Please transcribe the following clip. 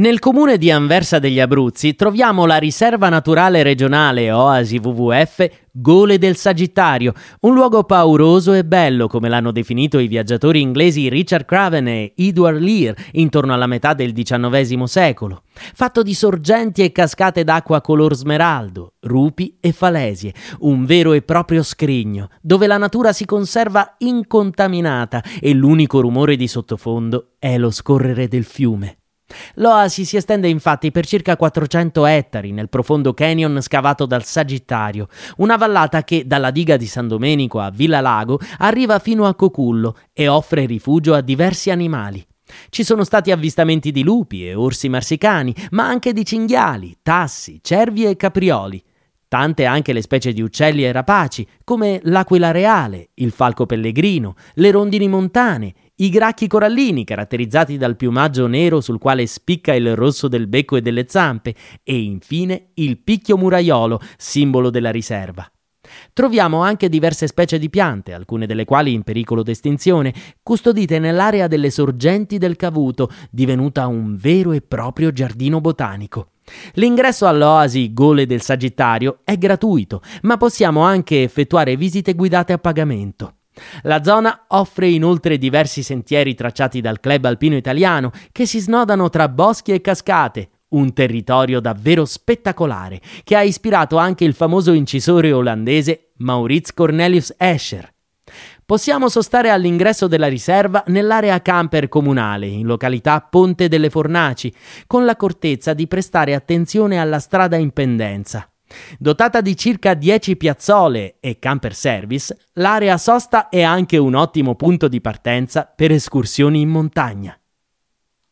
Nel comune di Anversa degli Abruzzi troviamo la riserva naturale regionale Oasi WWF Gole del Sagittario, un luogo pauroso e bello, come l'hanno definito i viaggiatori inglesi Richard Craven e Edward Lear intorno alla metà del XIX secolo. Fatto di sorgenti e cascate d'acqua color smeraldo, rupi e falesie, un vero e proprio scrigno, dove la natura si conserva incontaminata e l'unico rumore di sottofondo è lo scorrere del fiume. L'oasi si estende infatti per circa 400 ettari nel profondo canyon scavato dal Sagittario, una vallata che dalla diga di San Domenico a Villalago arriva fino a Cocullo e offre rifugio a diversi animali. Ci sono stati avvistamenti di lupi e orsi marsicani, ma anche di cinghiali, tassi, cervi e caprioli. Tante anche le specie di uccelli e rapaci, come l'aquila reale, il falco pellegrino, le rondini montane, i gracchi corallini caratterizzati dal piumaggio nero sul quale spicca il rosso del becco e delle zampe e infine il picchio muraiolo, simbolo della riserva. Troviamo anche diverse specie di piante, alcune delle quali in pericolo d'estinzione, custodite nell'area delle Sorgenti del Cavuto, divenuta un vero e proprio giardino botanico. L'ingresso all'oasi Gole del Sagittario è gratuito, ma possiamo anche effettuare visite guidate a pagamento. La zona offre inoltre diversi sentieri tracciati dal Club Alpino Italiano che si snodano tra boschi e cascate, un territorio davvero spettacolare che ha ispirato anche il famoso incisore olandese Maurits Cornelius Escher. Possiamo sostare all'ingresso della riserva nell'area camper comunale, in località Ponte delle Fornaci, con l'accortezza di prestare attenzione alla strada in pendenza. Dotata di circa 10 piazzole e camper service, l'area sosta è anche un ottimo punto di partenza per escursioni in montagna.